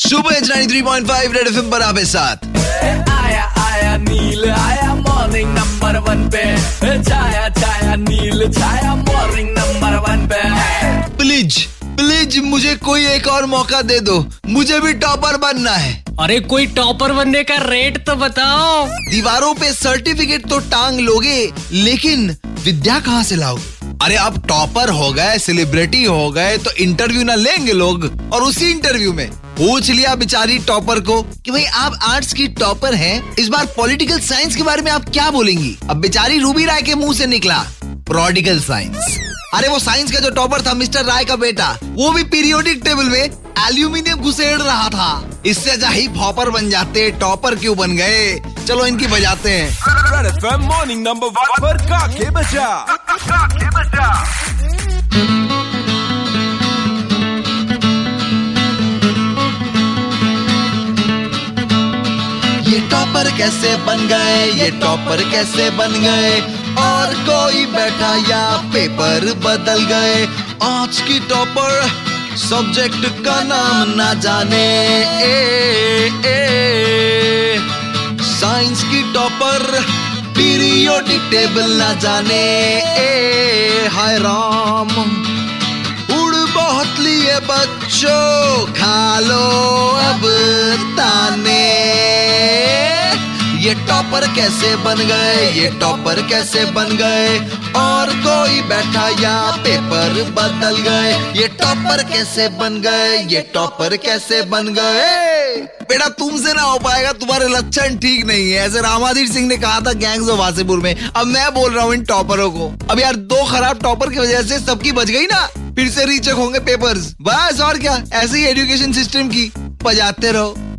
Super 93.5 red FM पर आपके साथ। आया आया नील आया मॉर्निंग नंबर वन पे, छाया छाया नील छाया मॉर्निंग नंबर वन पे। प्लीज मुझे कोई एक और मौका दे दो, मुझे भी टॉपर बनना है। अरे कोई टॉपर बनने का रेट तो बताओ। दीवारों पे सर्टिफिकेट तो टांग लोगे, लेकिन विद्या कहाँ से लाओगे? अरे आप टॉपर हो गए, सेलिब्रिटी हो गए, तो इंटरव्यू ना लेंगे लोग? और उसी इंटरव्यू में पूछ लिया बेचारी टॉपर को कि भाई आप आर्ट्स की टॉपर हैं, इस बार पॉलिटिकल साइंस के बारे में आप क्या बोलेंगी? अब बेचारी रूबी राय के मुंह से निकला पॉलिटिकल साइंस। अरे वो साइंस का जो टॉपर था मिस्टर राय का बेटा, वो भी पीरियोडिक टेबल में एल्यूमिनियम घुसेड़ रहा था। इससे जही हॉपर बन जाते, टॉपर क्यों बन गए? चलो इनकी बजाते हैं मॉर्निंग नंबर वन पर काके बजा। ये टॉपर कैसे बन गए, ये टॉपर कैसे बन गए? और कोई बैठा या पेपर बदल गए? आज की टॉपर सब्जेक्ट का नाम ना जाने, साइंस की टॉपर पीरियोडिक टेबल ना जाने। हाय राम उड़ बहुत लिए बच्चों, खा लो अब ताने। ये टॉपर कैसे बन गए, ये टॉपर कैसे बन गए? और कोई बैठा या पेपर बदल गए? ये टॉपर कैसे बन गए, ये टॉपर कैसे बन गए? बेटा तुमसे ना हो पाएगा, तुम्हारे लक्षण ठीक नहीं है। ऐसे रामाधीर सिंह ने कहा था गैंग्स ऑफ वासेपुर में। अब मैं बोल रहा हूँ इन टॉपरों को। अब यार दो खराब टॉपर की वजह से सबकी बच गई ना, फिर से रीचेक होंगे पेपर्स। बस और क्या, ऐसे ही एजुकेशन सिस्टम की बजाते रहो।